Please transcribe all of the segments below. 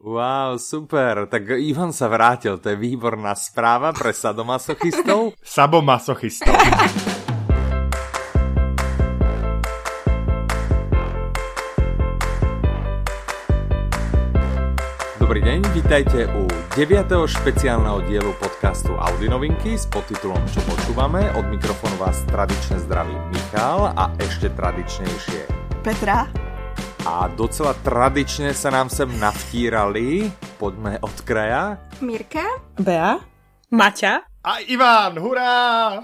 Wow, super. Tak Ivan sa vrátil, to je výborná správa pre sadomasochistov. Sabomasochistov. Dobrý deň, vítajte u 9. špeciálneho dielu podcastu Audinovinky s podtitulom Čo počúvame. Od mikrofónu vás tradične zdraví Michal a ešte tradičnejšie Petra. A docela tradične sa nám sem navtírali. Poďme od kraja. Mirka. Bea. Maťa. A Ivan, hurá!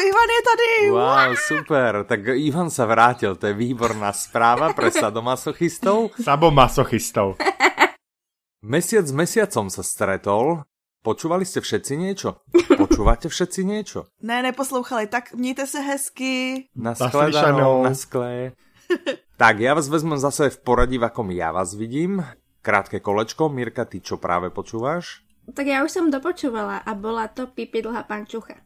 Ivan je tady! Wow, super. Tak Ivan sa vrátil, to je výborná správa pre sadomasochistov. Sabomasochistov. Mesiac s mesiacom sa stretol. Počúvali ste všetci niečo? Počúvate všetci niečo? Ne, neposlouchali, tak mějte se hezky. Naschledanou. Naschle. Tak, ja vás vezmem zase v poradí, v akom ja vás vidím. Krátke kolečko. Mirka, ty čo práve počúvaš? Tak ja už som dopočúvala a bola to Pippi Dlhá Pančucha.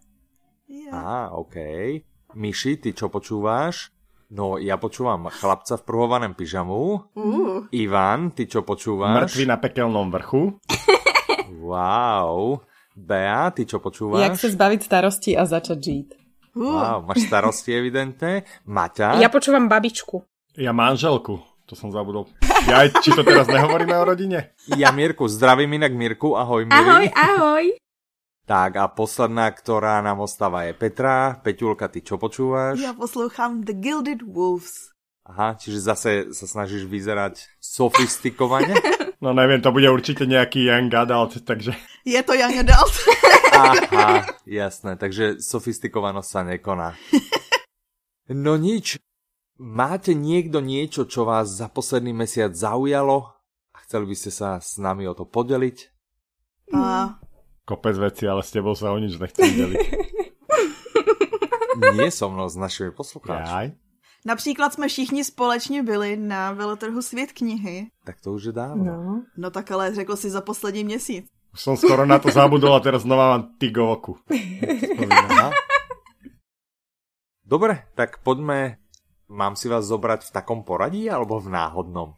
Yeah. Okej. Miši, ty čo počúvaš? No, ja počúvam Chlapca v pruhovaném pyžamu. Ivan, ty čo počúvaš? Mrtvý na pekelnom vrchu. Wow. Bea, ty čo počúvaš? Jak sa zbaviť starosti a začať žiť. Wow, máš starosti evidentné. Maťa? Ja počúvam babičku. Ja manželku, to som zabudol. Ja, či to teraz nehovoríme o rodine? Ja Mirku, zdravím inak Mirku, ahoj Miri. Ahoj, ahoj. Tak a posledná, ktorá nám ostáva, je Petra. Peťulka, ty čo počúvaš? Ja poslúcham The Gilded Wolves. Aha, čiže zase sa snažíš vyzerať sofistikovane? No neviem, to bude určite nejaký young adult, takže... Je to young adult. Aha, jasné, takže sofistikovanosť sa nekoná. No nič. Máte niekto niečo, čo vás za posledný mesiac zaujalo a chceli by ste sa s nami o to podeliť? Kopec veci, ale s tebou sa o nič nechcem deliť. Nie so mnou, s našimi poslucháči. Například jsme všichni společně byli na veletrhu Svět knihy. Tak to už je dávno. No tak ale řekl si za poslední měsíc. Už som skoro na to zabudol a teraz znova mám tygovoku. Dobre, tak poďme... Mám si vás zobrať v takom poradí alebo v náhodnom?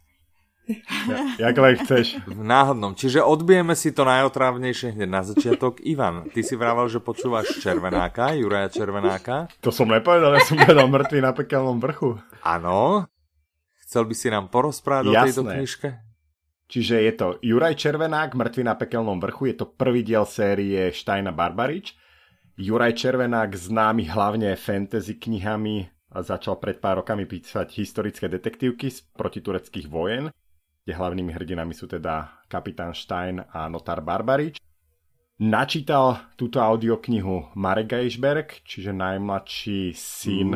Jak len chceš. V náhodnom. Čiže odbijeme si to najotrávnejšie hneď na začiatok. Ivan, ty si vraval, že počúvaš Červenáka, Juraja Červenáka. To som nepovedal, ja som povedal Mŕtvy na pekelnom vrchu. Áno. Chcel by si nám porozprávať o tejto knižke? Čiže je to Juraj Červenák, Mŕtvy na pekelnom vrchu. Je to prvý diel série Štajna Barbarič. Juraj Červenák známy hlavne fantasy knihami, a začal pred pár rokami písať historické detektívky z protitureckých vojen, kde hlavnými hrdinami sú teda kapitán Štajn a notár Barbarič. Načítal túto audioknihu Marek Geišberg, čiže najmladší syn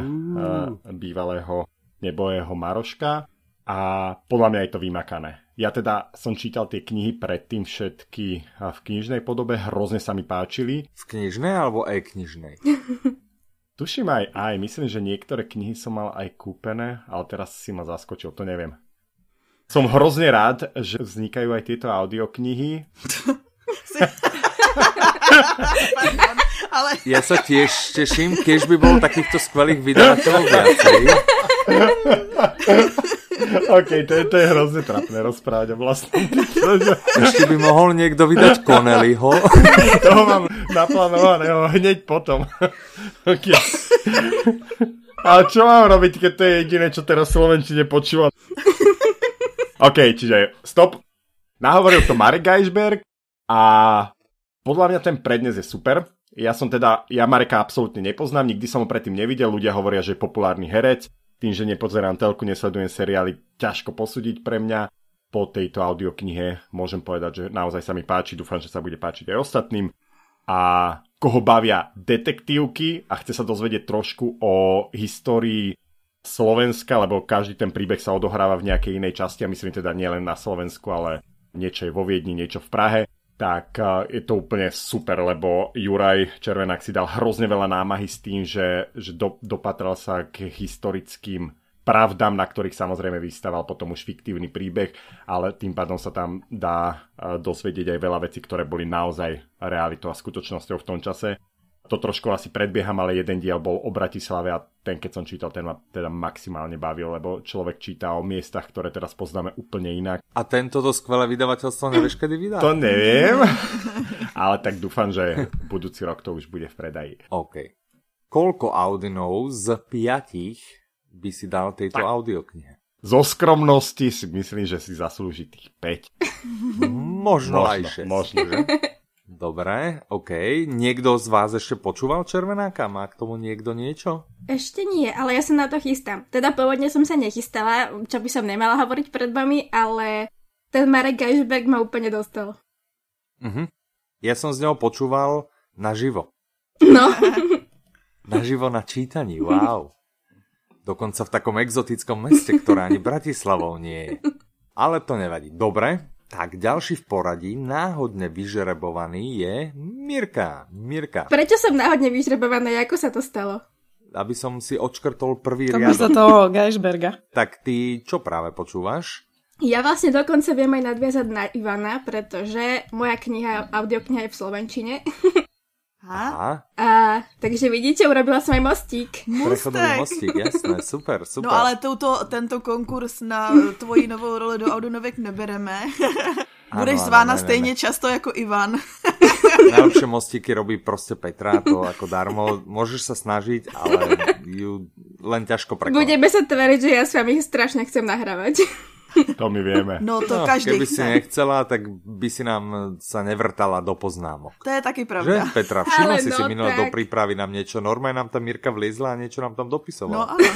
bývalého nebojeho Maroška, a podľa mňa je to vymakané. Ja teda som čítal tie knihy predtým všetky v knižnej podobe, hrozne sa mi páčili. V knižnej alebo e-knižnej? Tuším aj, myslím, že niektoré knihy som mal aj kúpené, ale teraz si ma zaskočil, to neviem. Som hrozne rád, že vznikajú aj tieto audioknihy. Ja sa tiež teším, keď by bolo takýchto skvelých vydavateľov viacej. Okej, to je hrozne trapné rozprávať o vlastnom. Ešte by mohol niekto vydať Connellyho. Toho mám naplánovaného hneď potom. Okay. Ale čo mám robiť, keď to je jediné, čo teraz v slovenčine počúvam? Okej, čiže stop. Nahovoril to Marek Geišberg a podľa mňa ten prednes je super. Ja Mareka absolútne nepoznám, nikdy som ho predtým nevidel, ľudia hovoria, že je populárny herec. Tým, že nepozerám telku, nesledujem seriály, ťažko posúdiť pre mňa. Po tejto audioknihe môžem povedať, že naozaj sa mi páči, dúfam, že sa bude páčiť aj ostatným. A koho bavia detektívky a chce sa dozvedieť trošku o histórii Slovenska, lebo každý ten príbeh sa odohráva v nejakej inej časti, a myslím teda nielen na Slovensku, ale niečo je vo Viedni, niečo v Prahe, tak je to úplne super, lebo Juraj Červenák si dal hrozne veľa námahy s tým, že dopatral sa k historickým pravdám, na ktorých samozrejme vystával potom už fiktívny príbeh, ale tým pádom sa tam dá dosvedieť aj veľa vecí, ktoré boli naozaj realitou a skutočnosťou v tom čase. to trošku asi predbieham, ale jeden diel bol o Bratislave a ten, keď som čítal, ten ma teda maximálne bavil, lebo človek číta o miestach, ktoré teraz poznáme úplne inak. A tento to skvelé vydavateľstvo nevieš, kedy vydá? To neviem, ale tak dúfam, že budúci rok to už bude v predaji. OK. Koľko audinov z 5 by si dal tejto audioknihe? Zo skromnosti si myslím, že si zaslúži tých 5. Možno aj 6. Možno, že? Dobre, okej. Niekto z vás ešte počúval Červenáka? Má k tomu niekto niečo? Ešte nie, ale ja sa na to chystám. Teda pôvodne som sa nechystala, čo by som nemala hovoriť pred vami, ale ten Marek Geišberg ma úplne dostal. Mhm. Ja som z neho počúval naživo. No. Naživo na čítaní, wow. Dokonca v takom exotickom meste, ktoré ani Bratislavou nie je. Ale to nevadí. Dobre. Tak ďalší v poradí, náhodne vyžrebovaný, je Mirka. Mirka. Prečo som náhodne vyžrebovaná? Ako sa to stalo? Aby som si odškrtol prvý riadok. To sa toho Geišberga. Tak ty čo práve počúvaš? Ja vlastne dokonca viem aj nadviazať na Ivana, pretože moja kniha, audiokniha je v slovenčine. Aha. A, takže vidíte, urobila som aj mostík. Prechodový mostík, jasné, super, super. No ale tento konkurs na tvoji novou roli do Audunovek nebereme. Budeš zvána stejne často ako Ivan. Najlepšie mostíky robí proste Petra, to ako darmo. Môžeš sa snažiť, ale ju len ťažko prekonať. Budeme sa tvariť, že ja s vami strašne chcem nahrávať. To my vieme. No to každý keby chce. Keby si nechcela, tak by si nám sa nevrtala do poznámok. To je taky pravda. Že, Petra, všimla si minule do prípravy nám niečo. Normálne nám tam Mirka vliezla a niečo nám tam dopisovala. No áno.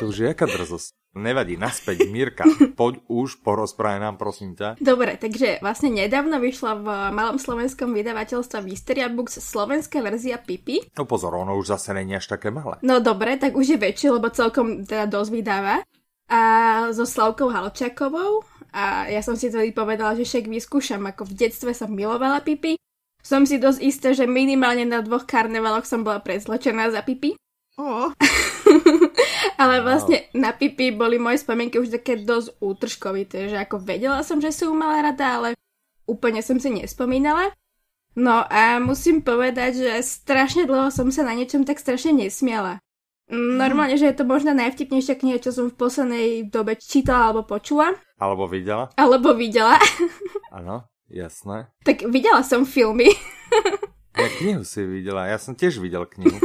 To už je jaká drzosť. Nevadí, naspäť Mirka. Poď už, porozprávaj nám, prosím ťa. Dobre, takže vlastne nedávno vyšla v malom slovenskom vydavateľstve Wisteria Books slovenská verzia Pippi. No pozor, ono už zase není až také malé. No dobre, tak už je väčšie, lebo celkom teda dosť vydáva. A so Slavkou Halčákovou a ja som si tedy povedala, že však vyskúšam, ako v detstve som milovala Pippi. Som si dosť istá, že minimálne na 2 karnevaloch som bola prezlečená za Pippi. Oh. Ale vlastne na Pippi boli moje spomienky už také dosť útržkovité, že ako vedela som, že sú mala rada, ale úplne som si nespomínala. No a musím povedať, že strašne dlho som sa na niečom tak strašne nesmiala. Normálne, že je to možno najvtipnejšia kniha, čo som v poslednej dobe čítala alebo počula. Alebo videla. Áno, jasné. Tak videla som filmy. Ja knihu si videla, ja som tiež videl knihu.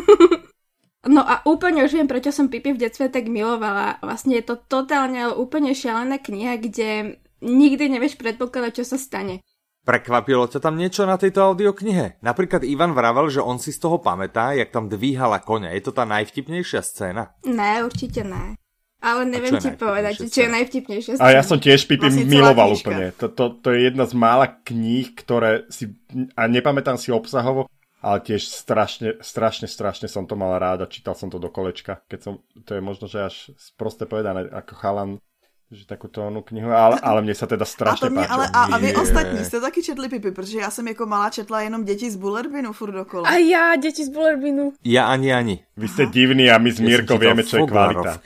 No a úplne už viem, prečo som Pippi v detstve tak milovala. Vlastne je to totálne, ale úplne šialená kniha, kde nikdy nevieš predpokladať, čo sa stane. Prekvapilo ťa tam niečo na tejto audioknihe? Napríklad Ivan vravel, že on si z toho pamätá, jak tam dvíhala koňa. Je to tá najvtipnejšia scéna? Ne, určite ne. Ale neviem ti povedať, čo je najvtipnejšia scéna. A ja som tiež Pippi miloval úplne. To je jedna z mála kníh, ktoré si... A nepamätám si obsahovo, ale tiež strašne som to mal rád a čítal som to do kolečka. Keď som, to je možno, že až proste povedané, ako chalan... že takúto onu knihu, ale mne sa teda strašne páčilo. A vy ostatní jste taky četli Pippi, protože já jsem jako malá četla jenom Děti z Bullerbinu furt dokola. A já Děti z Bullerbinu. Já ani. Vy jste divný a my s Mírkou vieme, čo je kvalita.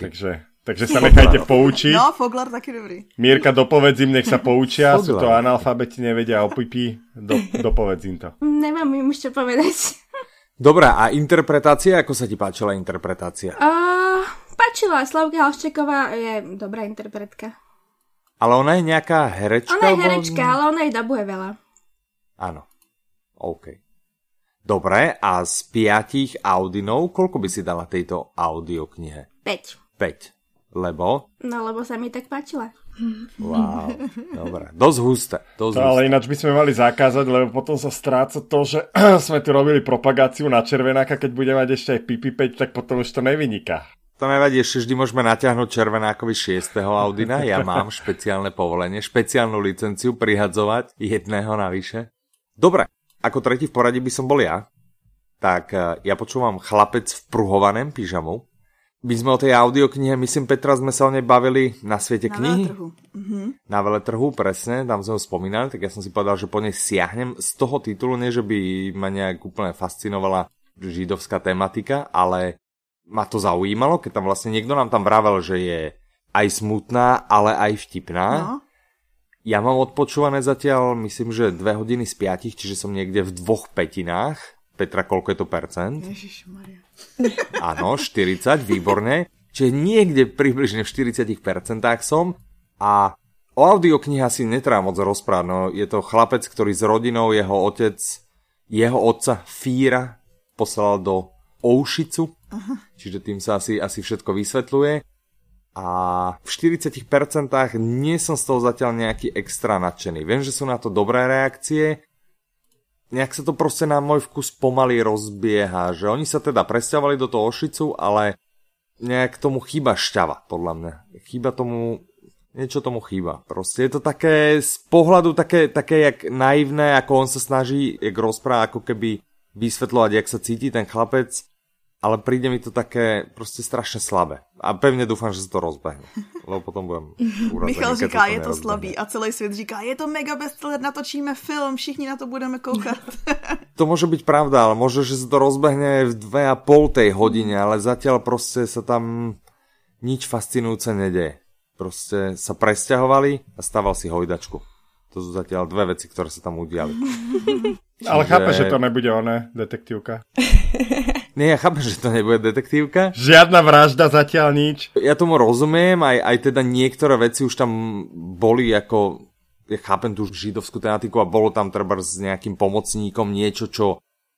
Takže sa nechajte poučiť. No, Foglar taky dobrý. Mírka, dopovedz im, nech sa poučia. Foglar. Sú to analfabeti, nevedia o Pippi. Dopovedz im to. Nemám im už čo povedať. Dobrá, a interpretácia? Ako sa ti páčila interpretácia? Páčila, Slavka Halščeková je dobrá interpretka. Ale ona je nejaká herečka? Ona je herečka, ale ona jej dabuje veľa. Áno, OK. Dobre, a z 5 audinov, koľko by si dala tejto audioknihe? 5. Lebo? No, lebo sa mi tak páčila. Wow, dobré, dosť husté. Ale ináč by sme mali zakázať, lebo potom sa stráca to, že sme tu robili propagáciu na Červenáka, keď bude mať ešte aj Pippi 5, tak potom už to nevyniká. To nevadí, ešte vždy môžeme natiahnuť Červenákovi 6. Audina, ja mám špeciálne povolenie, špeciálnu licenciu prihadzovať jedného navyše. Dobre, ako tretí v poradí by som bol ja, tak ja počúvam Chlapec v pruhovaném pyžamu. My sme o tej audioknihe, myslím, Petra, sme sa o nej bavili na Svete knihy. Na Veletrhu. Mhm. Na Veletrhu, presne, tam sme ho spomínali, tak ja som si povedal, že po nej siahnem z toho titulu, nie že by ma nejak úplne fascinovala židovská tematika, ale ma to zaujímalo, keď tam vlastne niekto nám tam vravel, že je aj smutná, ale aj vtipná. No. Ja mám odpočúvané zatiaľ, myslím, že 2 hodiny z 5, čiže som niekde v 2/5. Petra, koľko je to percent? Ježišmaria. Áno, 40, výborne. Čiže niekde približne v 40% som. A o audiokniha si netreba moc rozprávať. No, je to chlapec, ktorý s rodinou, jeho otca Fíra poslal do Oušicu. Aha. Čiže tým sa asi všetko vysvetľuje. A v 40% nie som z toho zatiaľ nejaký extra nadšený. Viem, že sú na to dobré reakcie. Nejak sa to proste na môj vkus pomaly rozbieha. Že oni sa teda presťahovali do toho Ošicu, ale nejak tomu chýba šťava, podľa mňa. Niečo tomu chýba. Proste je to také z pohľadu také jak naivné, ako on sa snaží, jak rozpráva, ako keby vysvetľovať, jak sa cíti ten chlapec. Ale príde mi to také proste strašne slabé. A pevne dúfam, že sa to rozbehne. Lebo potom budem urazený. Michal říká, je to slabý. A celý svět říká, je to mega bestseller, natočíme film, všichni na to budeme koukat. To môže byť pravda, ale možno, že sa to rozbehne v 2,5 hodine, ale zatiaľ proste sa tam nič fascinujúce nedeje. Proste sa presťahovali a stával si hojdačku. To sú zatiaľ dve veci, ktoré sa tam udiali. Ale chápeš, že to nebude oné, detektívka? Nie, ja chápem, že to nebude detektívka. Žiadna vražda, zatiaľ nič. Ja tomu rozumiem, aj teda niektoré veci už tam boli, ako ja chápem tú židovskú tematiku a bolo tam treba s nejakým pomocníkom niečo, čo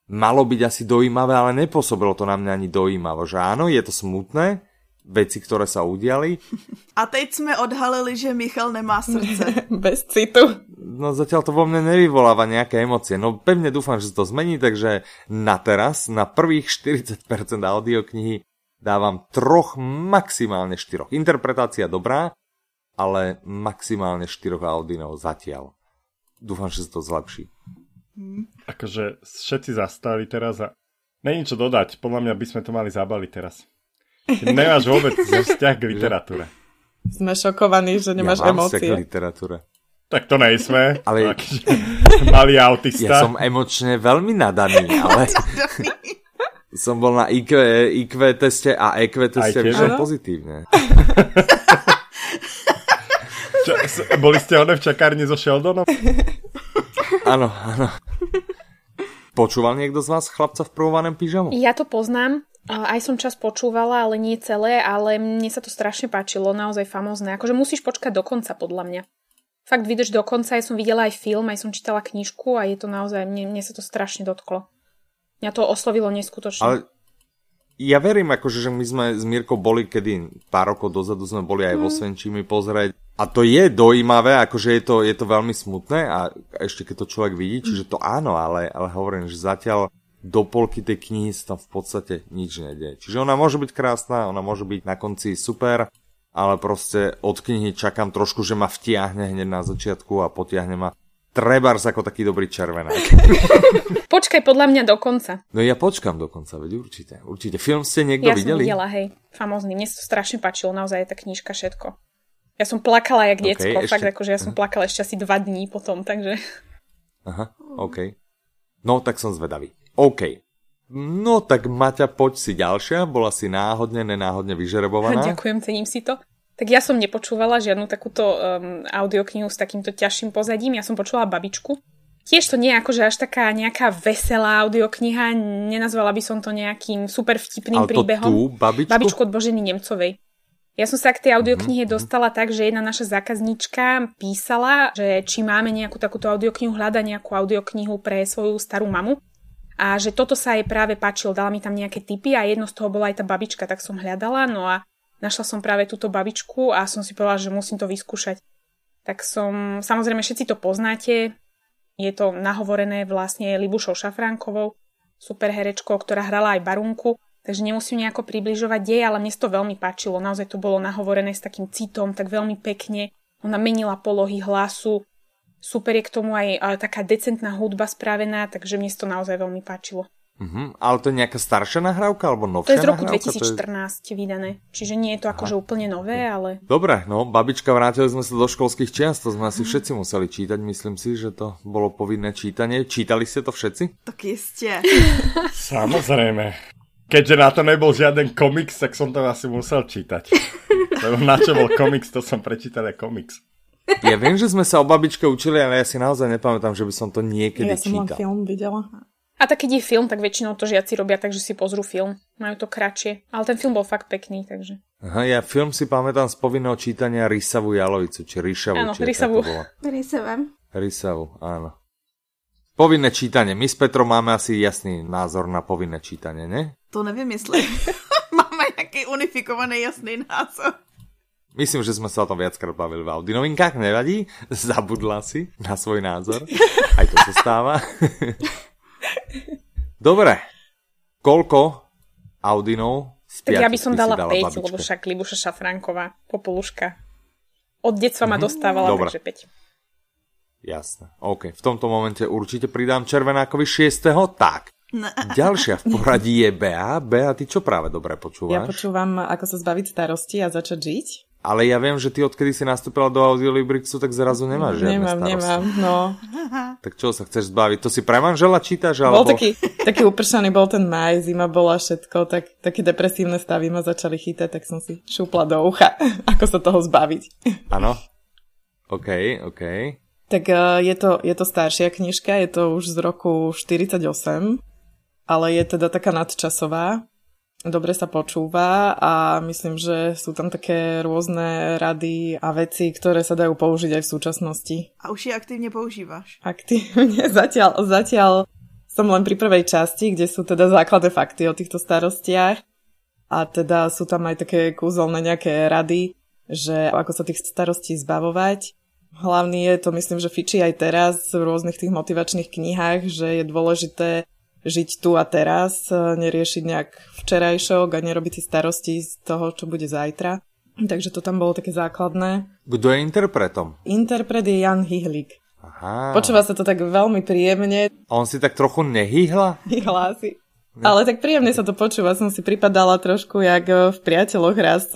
malo byť asi dojímavé, ale nepôsobilo to na mňa ani dojímavo, že áno, je to smutné, veci, ktoré sa udiali. A teď sme odhalili, že Michal nemá srdce. Bez citu. No zatiaľ to vo mne nevyvoláva nejaké emócie. No pevne dúfam, že to zmení, takže na teraz, na prvých 40% audioknihy dávam 3, maximálne 4. Interpretácia dobrá, ale maximálne 4 audinov zatiaľ. Dúfam, že sa to zlepší. Akože všetci zastali teraz a není čo dodať. Podľa mňa by sme to mali zabaliť teraz. Nemáš vôbec vzťah k literatúre. Sme šokovaní, že nemáš emócie. Ja mám vzťah k literatúre. Tak to nejsme, ale malý autista. Ja som emočne veľmi nadaný, ale som bol na IQ teste a EQ teste vyšiel pozitívne. Boli ste one v čakárni so Sheldonom? Áno. Počúval niekto z vás chlapca v prvovaném pyžamu? Ja to poznám. Aj som čas počúvala, ale nie celé, ale mne sa to strašne páčilo, naozaj famózne. Akože musíš počkať do konca, podľa mňa. Fakt vydrž do konca, ja som videla aj film, aj som čítala knižku a je to naozaj, mne sa to strašne dotklo. Mňa to oslovilo neskutočne. Ale ja verím, akože, že my sme s Mírkou boli, kedy pár rokov dozadu sme boli aj vo Svenčími pozrieť. A to je dojímavé, akože je to veľmi smutné a ešte keď to človek vidí, čiže to áno, ale hovorím, že zatiaľ do polky tej knihy tam v podstate nič nedeje. Čiže ona môže byť krásna, ona môže byť na konci super, ale proste od knihy čakám trošku, že ma vtiahne hneď na začiatku a potiahne ma trebárs ako taký dobrý Červenák. Počkaj podľa mňa do konca. No ja počkam do konca, veď určite. Určite. Film ste niekto videli? Ja som videla, hej. Famózny. Mne to strašne páčilo, naozaj je tá knižka všetko. Ja som plakala jak diecko, fakt akože ja som plakala ešte asi 2 dní potom, takže... Aha, okej. No, tak som zvedavý. OK. No tak Maťa, poď si ďalšia, bola si náhodne, nenáhodne vyžrebovaná. Ďakujem, cením si to. Tak ja som nepočúvala žiadnu takúto audioknihu s takýmto ťažším pozadím, ja som počúvala Babičku. Tiež to nie je akože až taká nejaká veselá audiokniha, nenazvala by som to nejakým super vtipným príbehom. Ale to tú Babičku od Boženy Nemcovej. Ja som sa k tej audioknihe dostala tak, že jedna naša zákazníčka písala, že či máme nejakú takúto audioknihu, hľada nejakú audioknihu pre svoju starú mamu. A že toto sa jej práve páčilo, dala mi tam nejaké tipy a jedno z toho bola aj tá Babička, tak som hľadala, no a našla som práve túto Babičku a som si povedala, že musím to vyskúšať. Tak som, samozrejme všetci to poznáte, je to nahovorené vlastne Libušou Šafránkovou, super herečkou, ktorá hrala aj Barunku, takže nemusím nejako približovať jej, ale mne to veľmi páčilo, naozaj to bolo nahovorené s takým citom, tak veľmi pekne, ona menila polohy hlasu, super je k tomu aj taká decentná hudba spravená, takže mne to naozaj veľmi páčilo. Uh-huh. Ale to je nejaká staršia nahrávka alebo novšia nahrávka? To je z roku 2014 vydané, čiže nie je to akože úplne nové, ale... Dobre, no Babička, vrátili sme sa do školských čiast, to sme asi všetci museli čítať, myslím si, že to bolo povinné čítanie. Čítali ste to všetci? Tak jeste. Samozrejme. Keďže na to nebol žiaden komiks, tak som to asi musel čítať. Lebo na čo bol komiks, to som prečítal aj komiks. Ja viem, že sme sa o Babičke učili, ale ja si naozaj nepamätám, že by som to niekedy čítal. Ja som len film videla. A A tak keď je film, tak väčšinou to žiaci robia, takže si pozrú film. Majú to kratšie. Ale ten film bol fakt pekný, takže... Aha, ja film si pamätám z povinného čítania Rysavu Jalovicu, či Ryšavu. Áno, Rysavu. Rysavu, áno. Povinné čítanie. My s Petrom máme asi jasný názor na povinné čítanie, ne? To neviem, jestli máme nejaký unifikovaný jasný názor. Myslím, že sme sa o tom viackrát bavili v Audinovinkách, nevadí? Zabudla si na svoj názor. Aj to sa stáva. Dobre. Koľko Audinov z 5? Tak ja by som dala 5, lebo však Libuša Šafránková, popoluška. Od detstva ma dostávala, dobre. Takže 5. Jasné. OK, v tomto momente určite pridám Červenákovi 6. Tak. No. Ďalšia v poradí je Bea. Bea, ty čo práve dobre počúvaš? Ja počúvam, ako sa zbaviť starosti a začať žiť. Ale ja viem, že ty odkedy si nastúpila do Audiolibrixu, tak zrazu nemáš žiadne starosti. Nemám, no. Tak čo sa chceš zbaviť? To si pre manžela čítaš? Alebo... Bol taký upršaný, bol ten maj, zima bola, všetko, tak také depresívne stavy ma začali chytať, tak som si šúpla do ucha, ako sa toho zbaviť. Áno. OK. Tak je to staršia knižka, je to už z roku 48. Ale je teda taká nadčasová, dobre sa počúva a myslím, že sú tam také rôzne rady a veci, ktoré sa dajú použiť aj v súčasnosti. A už je aktívne používaš? Aktívne, zatiaľ som len pri prvej časti, kde sú teda základné fakty o týchto starostiach a teda sú tam aj také kúzelné nejaké rady, že ako sa tých starostí zbavovať. Hlavný je to, myslím, že fičí aj teraz v rôznych tých motivačných knihách, že je dôležité žiť tu a teraz, neriešiť nejak včerajšok a nerobiť si starosti z toho, čo bude zajtra. Takže to tam bolo také základné. Kto je interpretom? Interpret je Jan Hihlík. Aha. Počúva sa to tak veľmi príjemne. A on si tak trochu nehýhla? Hýhla si. Ale tak príjemne sa to počúva. Som si pripadala trošku, jak v Priateľoch raz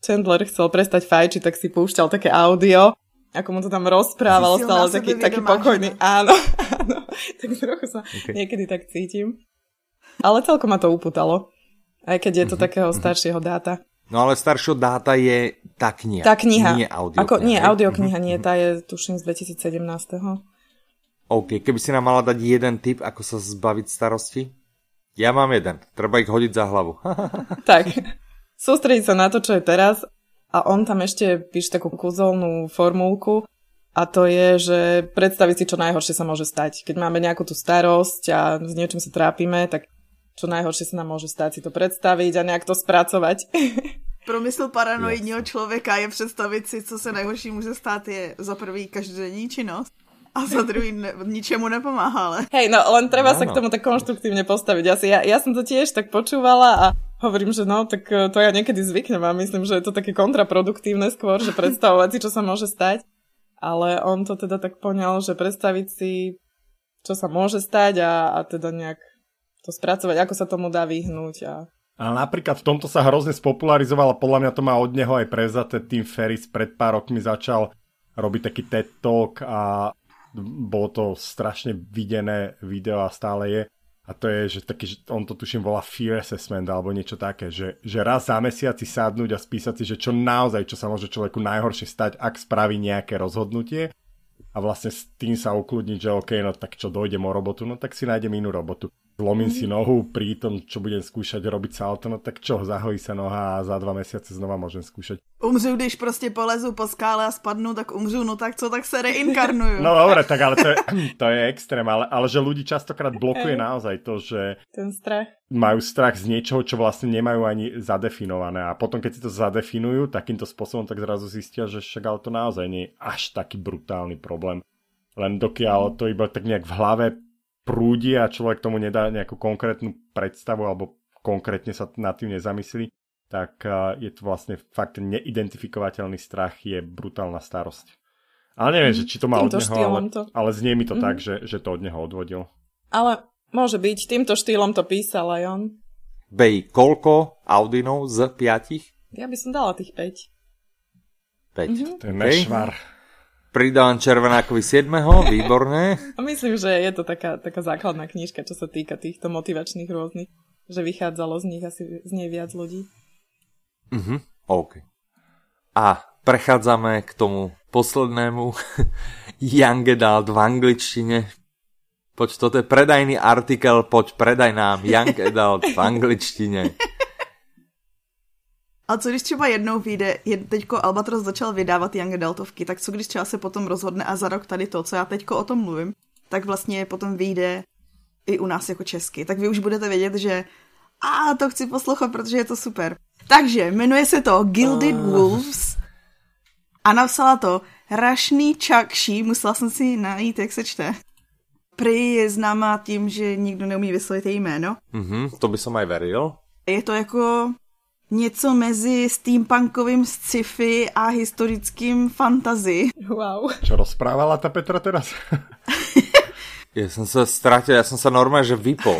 Chandler chcel prestať fajčiť, tak si púšťal také audio. Ako mu to tam rozprávalo, stále taký pokojný. Áno. Tak trochu sa niekedy tak cítim. Ale celkom ma to upútalo. Aj keď je to takého staršieho dáta. No ale staršieho dáta je tá kniha. Tá kniha. Nie audiokniha. Nie, tá je tuším z 2017. OK, keby si nám mala dať jeden tip, ako sa zbaviť starosti? Ja mám jeden. Treba ich hodiť za hlavu. Tak. Sústrediť sa na to, čo je teraz. A on tam ešte píše takú kúzelnú formulku a to je, že predstaviť si, čo najhoršie sa môže stať. Keď máme nejakú tú starosť a s niečím sa trápime, tak čo najhoršie sa nám môže stať si to predstaviť a nejak to spracovať. Promysl paranoidního človeka je představit si, co se najhorší může stát, je za prvý každodenní činnost a za druhý ničemu nepomáha. Ale... Hej, no len treba sa k tomu tak konštruktívne postaviť. Asi ja som to tiež tak počúvala a hovorím, že no, tak to ja niekedy zvyknem a myslím, že je to také kontraproduktívne skôr, že predstavovať si, čo sa môže stať. Ale on to teda tak poňal, že predstaviť si, čo sa môže stať a teda nejak to spracovať, ako sa tomu dá vyhnúť. A napríklad v tomto sa hrozne spopularizovala, podľa mňa to má od neho aj prevzaté, Tim Ferriss pred pár rokmi začal robiť taký TED Talk a bolo to strašne videné video a stále je. A to je, že taký, on to tuším volá fear assessment alebo niečo také, že raz za mesiac si sadnúť a spísať si, že čo naozaj, čo sa môže človeku najhoršie stať, ak spraví nejaké rozhodnutie a vlastne s tým sa ukludniť, že OK, no tak čo, dojdem o robotu, no tak si nájdem inú robotu. Zlomím si nohu pri tom, čo budem skúšať robiť salto, no tak čo, zahojí sa noha a za 2 mesiace znova môžem skúšať. Umřu, když proste polezu po skále a spadnu, tak umřu, no tak co, tak sa reinkarnujú. No dobre, tak ale to je extrém, ale že ľudí častokrát blokuje naozaj to, že ten strach. Majú strach z niečoho, čo vlastne nemajú ani zadefinované a potom keď si to zadefinujú takýmto spôsobom, tak zrazu zistia, že však ale to naozaj nie je až taký brutálny problém. Len dokiaľ to iba tak nejak v hlave prúdi a človek tomu nedá nejakú konkrétnu predstavu alebo konkrétne sa nad tým nezamyslí, tak je to vlastne fakt neidentifikovateľný strach, je brutálna starosť. Ale neviem, že či to má od neho, ale znie mi to tak, že to od neho odvodil. Ale môže byť, týmto štýlom to písal aj on. Bej, koľko Audinov z 5? Ja by som dala tých 5. 5. To je nešvar. Pridávam Červenákovi 7. Výborné. Myslím, že je to taká základná knižka, čo sa týka týchto motivačných rôznych, že vychádzalo z nich asi z nej viac ľudí. OK. A prechádzame k tomu poslednému. Young Adult v angličtine. Poď, toto je predajný artikel, poď, predaj nám Young Adult v angličtině. A co když třeba jednou vyjde, teďko Albatros začal vydávat Young Adultovky, tak co když třeba se potom rozhodne a za rok tady to, co já teďko o tom mluvím, tak vlastně potom vyjde i u nás jako česky. Tak vy už budete vědět, že a to chci poslouchat, protože je to super. Takže jmenuje se to Gilded Wolves a napsala to Roshani Chokshi, musela jsem si najít, jak se čte. Prý je známá tím, že nikdo neumí vyslovit její jméno. Mm-hmm, to by som aj veril. Je to jako něco mezi steampunkovým sci-fi a historickým fantasy. Wow. Čo rozprávala ta Petra teraz? Já jsem se ztratil, já jsem se normálně, že vypol.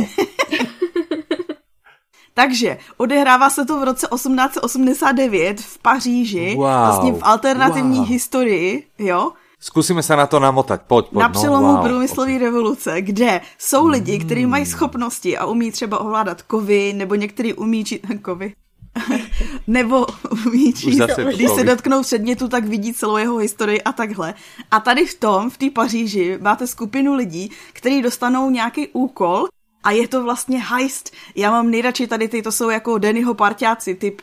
Takže odehrává se to v roce 1889 v Paříži, wow, vlastně v alternativní historii, jo? Zkusíme se na to namotat, pojď. Na přelomu průmyslové revoluce, kde jsou lidi, kteří mají schopnosti a umí třeba ovládat kovy, nebo některý umí číst kovy. Nebo umí číst, když se dotknou předmětu, tak vidí celou jeho historii a takhle. A tady v té Paříži máte skupinu lidí, kteří dostanou nějaký úkol a je to vlastně heist. Já mám nejradši tady ty, to jsou jako Dannyho parťáci typ,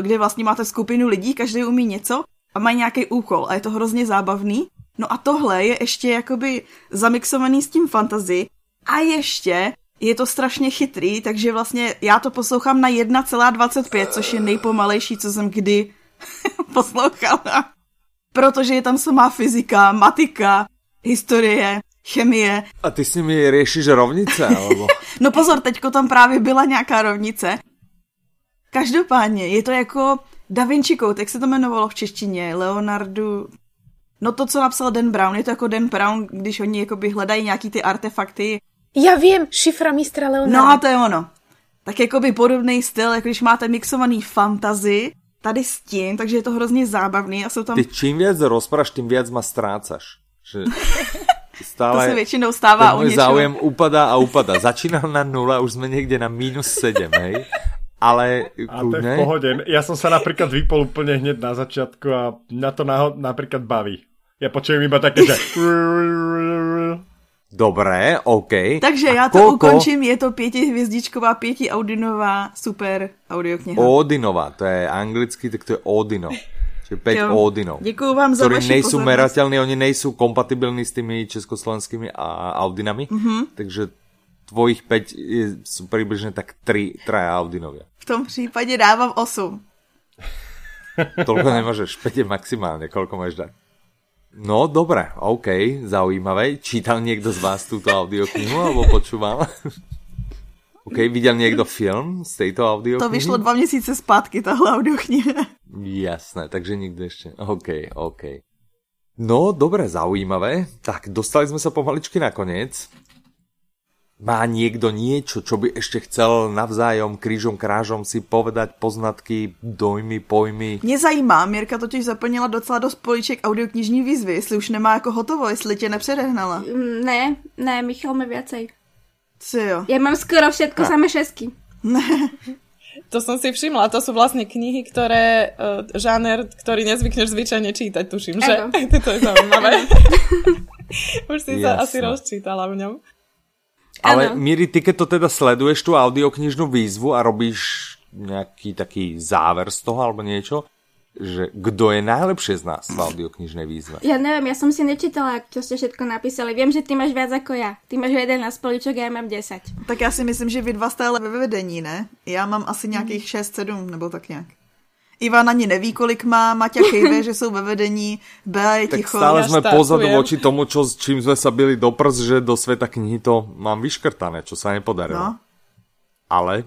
kde vlastně máte skupinu lidí, každý umí něco a mají nějaký úkol a je to hrozně zábavný. No a tohle je ještě jakoby zamixovaný s tím fantasy a ještě je to strašně chytrý, takže vlastně já to poslouchám na 1,25, což je nejpomalejší, co jsem kdy poslouchala. Protože je tam samá fyzika, matika, historie, chemie. A ty s nimi řešíš rovnice, alebo? No pozor, teďko tam právě byla nějaká rovnice. Každopádně je to jako Da Vinci Code, jak se to jmenovalo v češtině, Leonardo... No to, co napsal Dan Brown, je to jako Dan Brown, když oni jakoby hledají nějaký ty artefakty. Já vím, šifra mistra Leonarda. No a to je ono. Tak jakoby podobný styl, jako když máte mixovaný fantasy, tady s tím, takže je to hrozně zábavný a jsou tam... Ty čím věc rozpraš, tím věc ma ztrácaš. Že... Stále... To se většinou stává u něčeho. Ten můj záujem upadá a upadá. Začínal na nula, už jsme někde na -7, hej? Ale a to je v pohode. Ja som sa napríklad vypol úplne hneď na začiatku a mňa to napríklad baví. Ja počujem iba také, že... Dobré, OK. Takže ja to ukončím, je to 5-hviezdičková, 5-audinová super audiokniha. Audinová, to je anglicky, tak to je Audino. Čiže 5 Audinov. Ďakujem vám za vaši pozornosť. Ktorí nejsú merateľní, oni nejsú kompatibilní s tými československými Audinami, takže... Tvojich 5 sú približne tak 3 Audinovia. V tom prípade dávam 8. Toľko nemôžeš, 5 maximálne, koľko môžeš dať. No, dobre, OK, zaujímavé. Čítal niekto z vás túto audioknihu, alebo počúval? OK, videl niekto film z tejto audioknihy? To vyšlo 2 měsíce zpátky, táhle audiokniha. Jasné, takže nikto ešte. OK. No, dobre, zaujímavé. Tak, dostali sme sa pomaličky na koniec. Má niekto niečo, čo by ešte chcel navzájom, krížom, krážom si povedať, poznatky, dojmy, pojmy? Mě zajímá, Mirka totiž zaplnila docela dost políček audioknižní výzvy, jestli už nemá jako hotovo, jestli tě nepředehnala. Ne, Michal mi viacej. Co jo? Ja mám skoro všetko samé šesky. To som si všimla, to sú vlastne knihy, ktoré, žáner, ktorý nezvykneš zvyčajne čítať, tuším, že? To je zaujímavé. Už si sa asi rozčítala v ňom. Ale Miri, ty keď to teda sleduješ tú audioknižnú výzvu a robíš nejaký taký záver z toho alebo niečo, že kto je najlepšie z nás v audioknižnej výzve? Ja neviem, ja som si nečítala, čo ste všetko napísali. Viem, že ty máš viac ako ja. Ty máš 11 políčok a ja mám 10. Tak ja si myslím, že vy dva stále ve vedení, ne? Ja mám asi nejakých 6-7 nebo tak nejak. Ivan ani neví, kolik má, Maťa kejve, že sú ve vedení, Bea je ticho. Tak stále sme pozadu voči tomu, čím sme sa byli do prs, že do sveta knihy to mám vyškrtané, čo sa nepodarilo. No. Ale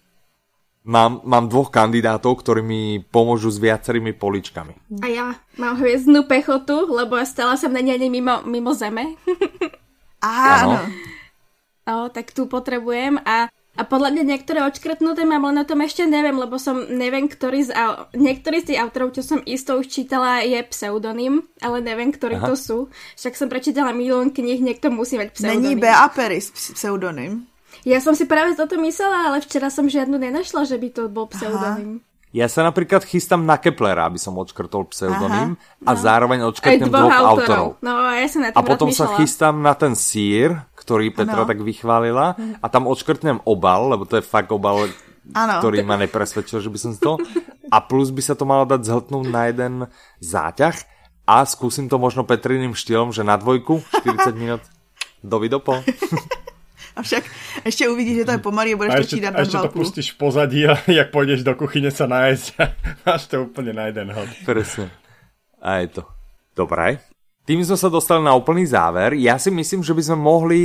mám 2 kandidátov, ktorí mi pomôžu s viacerými poličkami. A ja mám hviezdnú pechotu, lebo stala som na nej mimo zeme. Áno. No, tak tu potrebujem a podľa mňa niektoré odškrtnuté mám, len o tom ešte neviem, lebo som neviem, niektorý z tých autorov, čo som isto už čítala, je pseudonym, ale neviem, ktorí to sú. Však som prečítala milión kníh, niekto musí mať pseudonym. Není Bea Ferriss pseudonym? Ja som si práve toto myslela, ale včera som žiadnu nenašla, že by to bol pseudonym. Ja sa napríklad chystám na Keplera, aby som odškrtol pseudonym zároveň odškrtnem 2 autorov. No, ja som na tým rozmýšľala. A potom sa chystám na ten Sír, ktorý Petra tak vychválila a tam odškrtnem obal, lebo to je fakt obal, ktorý ma nepresvedčil, že by som to. A plus by sa to malo dať zhltnúť na jeden záťah a skúsim to možno Petriným štýlom, že na dvojku 40 minút dovidopo. Avšak ešte uvidíš, že to je pomaly a budeš to čítať na dvalku. A ešte to pustíš v pozadí a jak pôjdeš do kuchyne sa nájsť a máš to úplne na jeden hod. Presne. A je to. Dobre. Tým sme sa dostali na úplný záver. Ja si myslím, že by sme mohli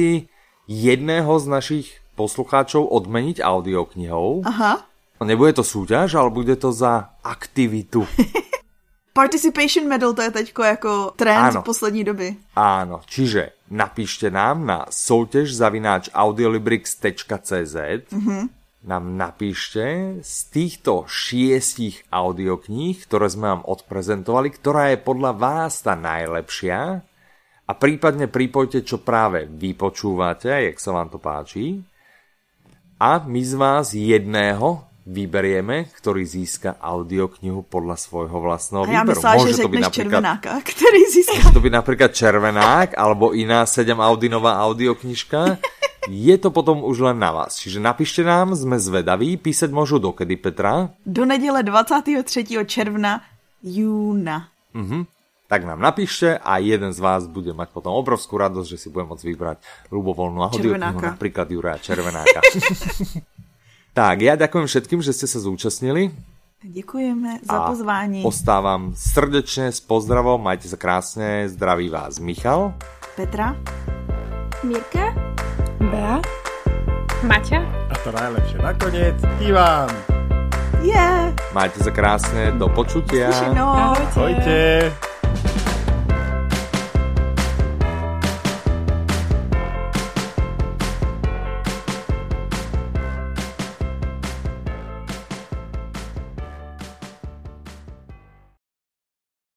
jedného z našich poslucháčov odmeniť audioknihou. Aha. Nebude to súťaž, ale bude to za aktivitu. Participation medal, to je teďko jako trend v poslední doby. Áno, čiže napíšte nám na soutež@audiolibrix.cz nám napíšte z týchto 6 audiokníh, ktoré sme vám odprezentovali, ktorá je podľa vás tá najlepšia a prípadne pripojte, čo práve vy počúvate, jak sa vám to páči a my z vás jedného vyberieme, ktorý získa audioknihu podľa svojho vlastného výberu. Ja myslela, že řekneš Červenáka, ktorý získa. Môže to byť napríklad Červenák, alebo iná 7-audinová audioknižka. Je to potom už len na vás. Čiže napíšte nám, sme zvedaví. Písať môžu dokedy, Petra? Do neděle 23. června júna. Tak nám napíšte a jeden z vás bude mať potom obrovskú radosť, že si bude môcť vybrať ľubovoľnú audioknihu, napríklad Juraja Červenáka. Tak, ja ďakujem všetkým, že ste sa zúčastnili. Ďakujeme za pozvání. Ostávam srdečne s pozdravom. Majte sa krásne. Zdraví vás Michal, Petra, Mirka, Bea, Maťa a to najlepšie nakoniec Ivan. Majte sa krásne. Do počutia. Ahojte.